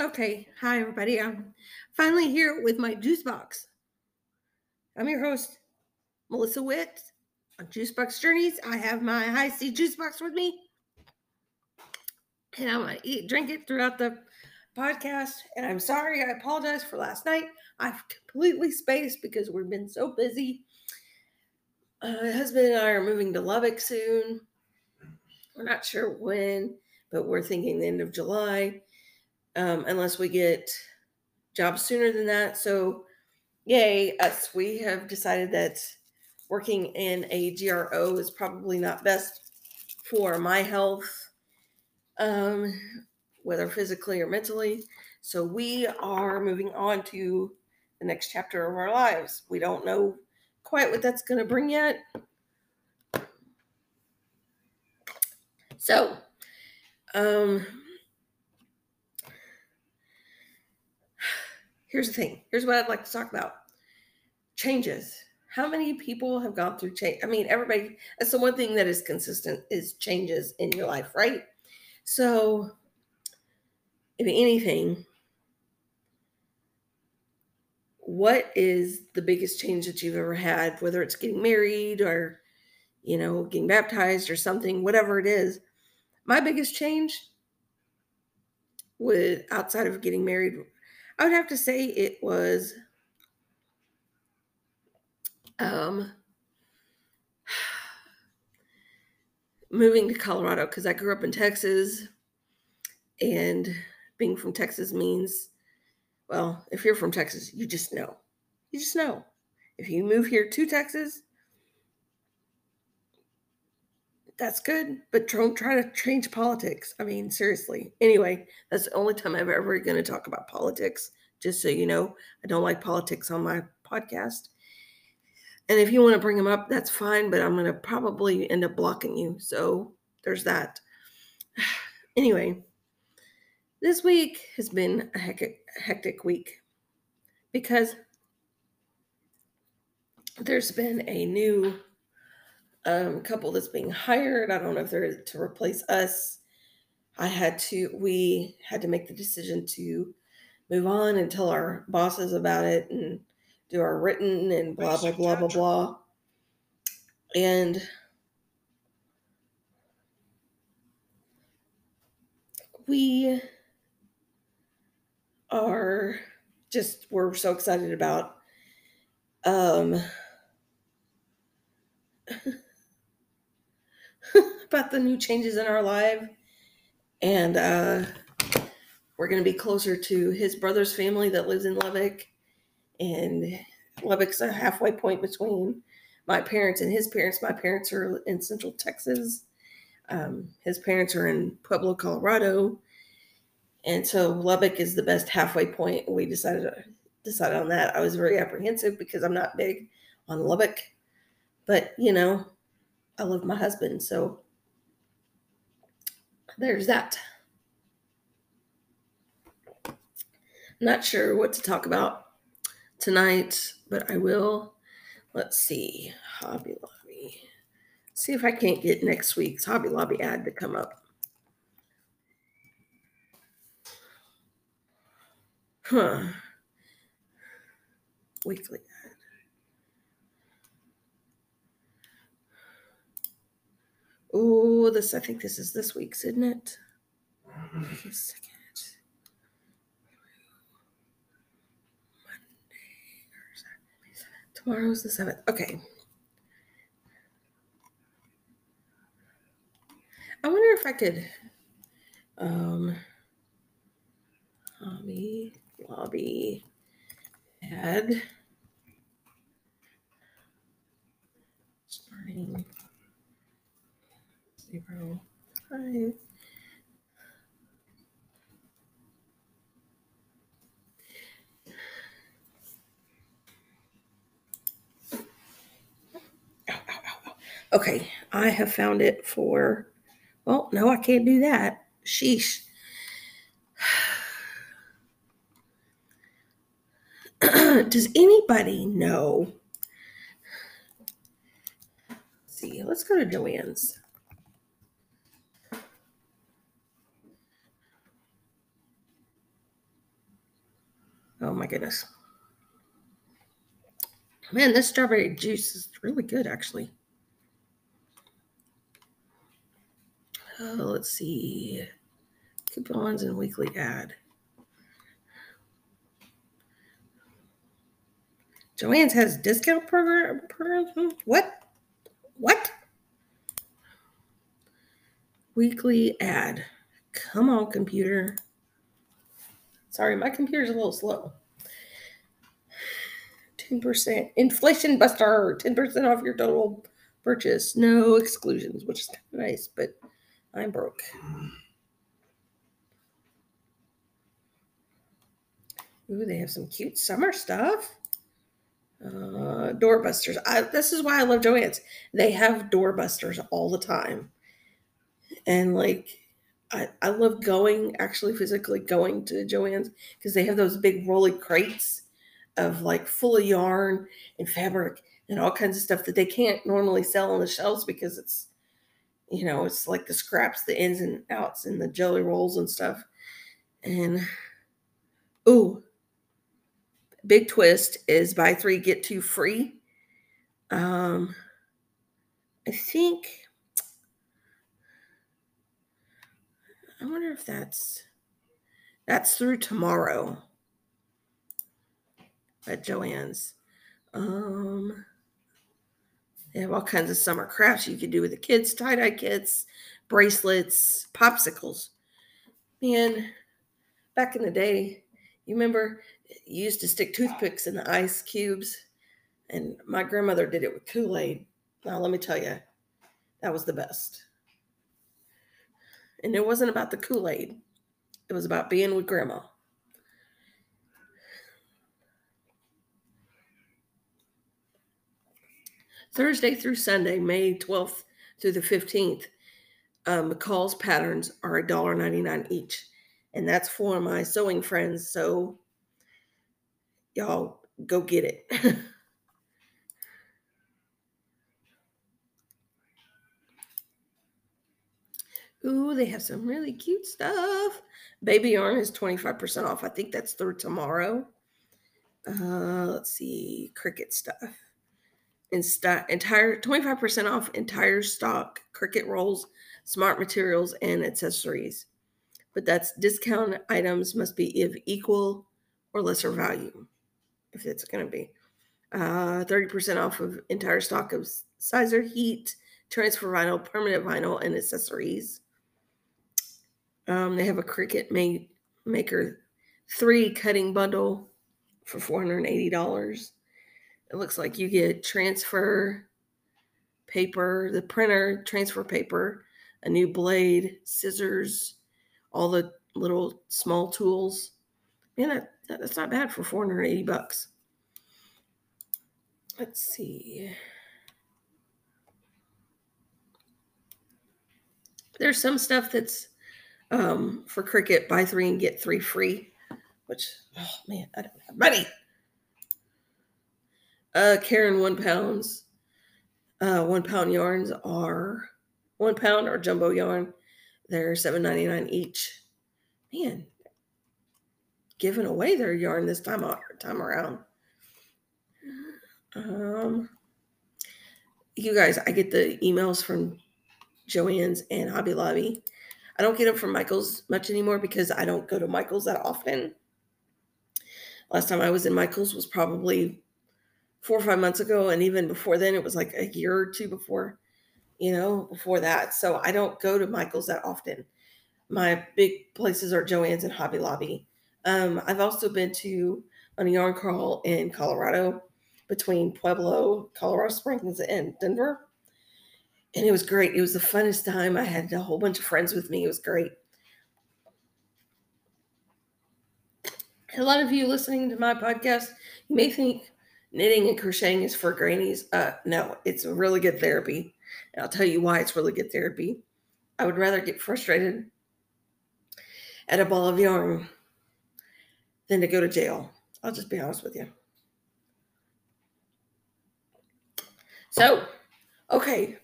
Okay, hi everybody. I'm finally here with my juice box. I'm your host, Melissa Witt on Juice Box Journeys. I have my high C juice box with me, and I'm gonna eat, drink it throughout the podcast. And I'm sorry, I apologize for last night. I've completely spaced because we've been so busy. My husband and I are moving to Lubbock soon. We're not sure when, but we're thinking the end of July, unless we get jobs sooner than that. So yay, us. We have decided that working in a GRO is probably not best for my health, whether physically or mentally. So we are moving on to the next chapter of our lives. We don't know quite what that's going to bring yet. So, here's the thing. Here's what I'd like to talk about. Changes. How many people have gone through change? I mean, everybody, that's the one thing that is consistent is changes in your life, right? So, if anything, what is the biggest change that you've ever had, whether it's getting married or, you know, getting baptized or something, whatever it is? My biggest change was outside of getting married. I would have to say it was moving to Colorado, because I grew up in Texas, and being from Texas means, well, if you're from Texas, you just know. You just know. If you move here to Texas, that's good, but don't try to change politics. I mean, seriously. Anyway, that's the only time I'm ever going to talk about politics, just so you know. I don't like politics on my podcast. And if you want to bring them up, that's fine, but I'm going to probably end up blocking you. So there's that. Anyway, this week has been a hectic week because there's been a new couple that's being hired. I don't know if they're to replace us. We had to make the decision to move on and tell our bosses about it and do our written and blah, blah, blah, blah, blah. And we are just, we're so excited about about the new changes in our life. And we're going to be closer to his brother's family that lives in Lubbock. And Lubbock's a halfway point between my parents and his parents. My parents are in Central Texas. His parents are in Pueblo, Colorado. And so Lubbock is the best halfway point. We decided on that. I was very apprehensive because I'm not big on Lubbock. But, you know, I love my husband, so there's that. I'm not sure what to talk about tonight, but I will. Let's see. Hobby Lobby. See if I can't get next week's Hobby Lobby ad to come up. Huh. Weekly ad. Oh, this, I think this is this week's, isn't it? Wait a second. Monday or Saturday. Tomorrow's the 7th. Okay. I wonder if I could, Hobby Lobby ad. Starting 05. Okay, I have found it for, well, no, I can't do that. Sheesh. Does anybody know? Let's see, let's go to Joann's. Oh my goodness. Man, this strawberry juice is really good, actually. Oh, let's see. Coupons and weekly ad. Joann's has discount program? What? Weekly ad. Come on, computer. Sorry, my computer's a little slow. 10% inflation buster. 10% off your total purchase. No exclusions, which is kind of nice, but I'm broke. Ooh, they have some cute summer stuff. Door busters. This is why I love Joann's. They have door busters all the time. And like, I love going, actually physically going to Joann's, because they have those big rolly crates of like full of yarn and fabric and all kinds of stuff that they can't normally sell on the shelves because it's, you know, it's like the scraps, the ins and outs and the jelly rolls and stuff. And, ooh, big twist is buy 3, get 2 free. I wonder if that's through tomorrow at Joann's. They have all kinds of summer crafts you can do with the kids, tie-dye kits, bracelets, popsicles. Man, back in the day, you remember you used to stick toothpicks in the ice cubes, and my grandmother did it with Kool-Aid. Now, let me tell you, that was the best. And it wasn't about the Kool-Aid. It was about being with Grandma. Thursday through Sunday, May 12th through the 15th, McCall's patterns are $1.99 each. And that's for my sewing friends. So y'all go get it. Ooh, they have some really cute stuff. Baby yarn is 25% off. I think that's through tomorrow. Let's see. Cricut stuff. Entire 25% off entire stock. Cricut rolls, smart materials, and accessories. But that's discount items must be of equal or lesser value. If it's going to be. 30% off of entire stock of sizer, heat, transfer vinyl, permanent vinyl, and accessories. They have a Cricut Maker 3 cutting bundle for $480. It looks like you get transfer paper, the printer, transfer paper, a new blade, scissors, all the little small tools. Man, that's not bad for $480. Let's see. There's some stuff that's for Cricut, buy 3 and get 3 free, which, oh man, I don't have money. Karen, 1 pound. 1 pound yarns are 1 pound or jumbo yarn. They're $7.99 each. Man, giving away their yarn this time around. You guys, I get the emails from Joann's and Hobby Lobby. I don't get them from Michael's much anymore because I don't go to Michael's that often. Last time I was in Michael's was probably 4 or 5 months ago. And even before then, it was like a year or two before, you know, before that. So I don't go to Michael's that often. My big places are Joann's and Hobby Lobby. I've also been to a yarn crawl in Colorado between Pueblo, Colorado Springs, and Denver. And it was great. It was the funnest time. I had a whole bunch of friends with me. It was great. A lot of you listening to my podcast, you may think knitting and crocheting is for grannies. No, it's a really good therapy. And I'll tell you why it's really good therapy. I would rather get frustrated at a ball of yarn than to go to jail. I'll just be honest with you. So, okay.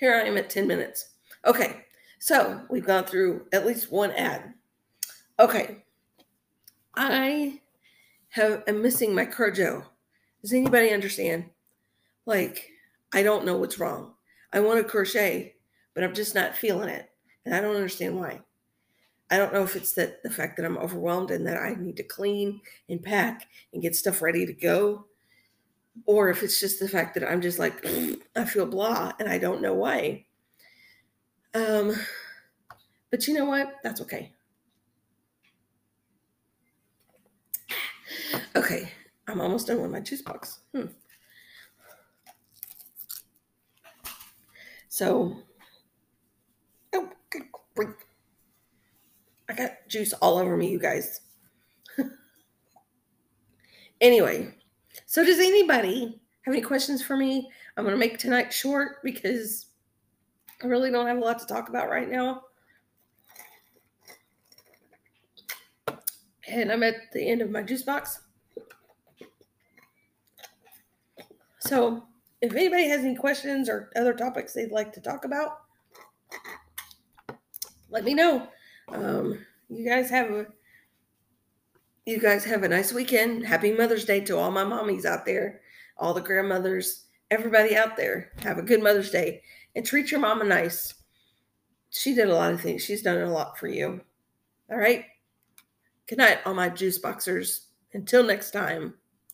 Here I am at 10 minutes. Okay, so we've gone through at least one ad. Okay, I I'm missing my cardio. Does anybody understand? Like, I don't know what's wrong. I want to crochet, but I'm just not feeling it. And I don't understand why. I don't know if it's that the fact that I'm overwhelmed and that I need to clean and pack and get stuff ready to go, or if it's just the fact that I'm just like, I feel blah and I don't know why. But you know what? That's okay. Okay. I'm almost done with my juice box. So, oh, good grief. I got juice all over me, you guys. Anyway, so does anybody have any questions for me? I'm going to make tonight short because I really don't have a lot to talk about right now. And I'm at the end of my juice box. So if anybody has any questions or other topics they'd like to talk about, let me know. You guys have a nice weekend. Happy Mother's Day to all my mommies out there, all the grandmothers, everybody out there. Have a good Mother's Day and treat your mama nice. She did a lot of things. She's done a lot for you. All right. Good night, all my juice boxers. Until next time.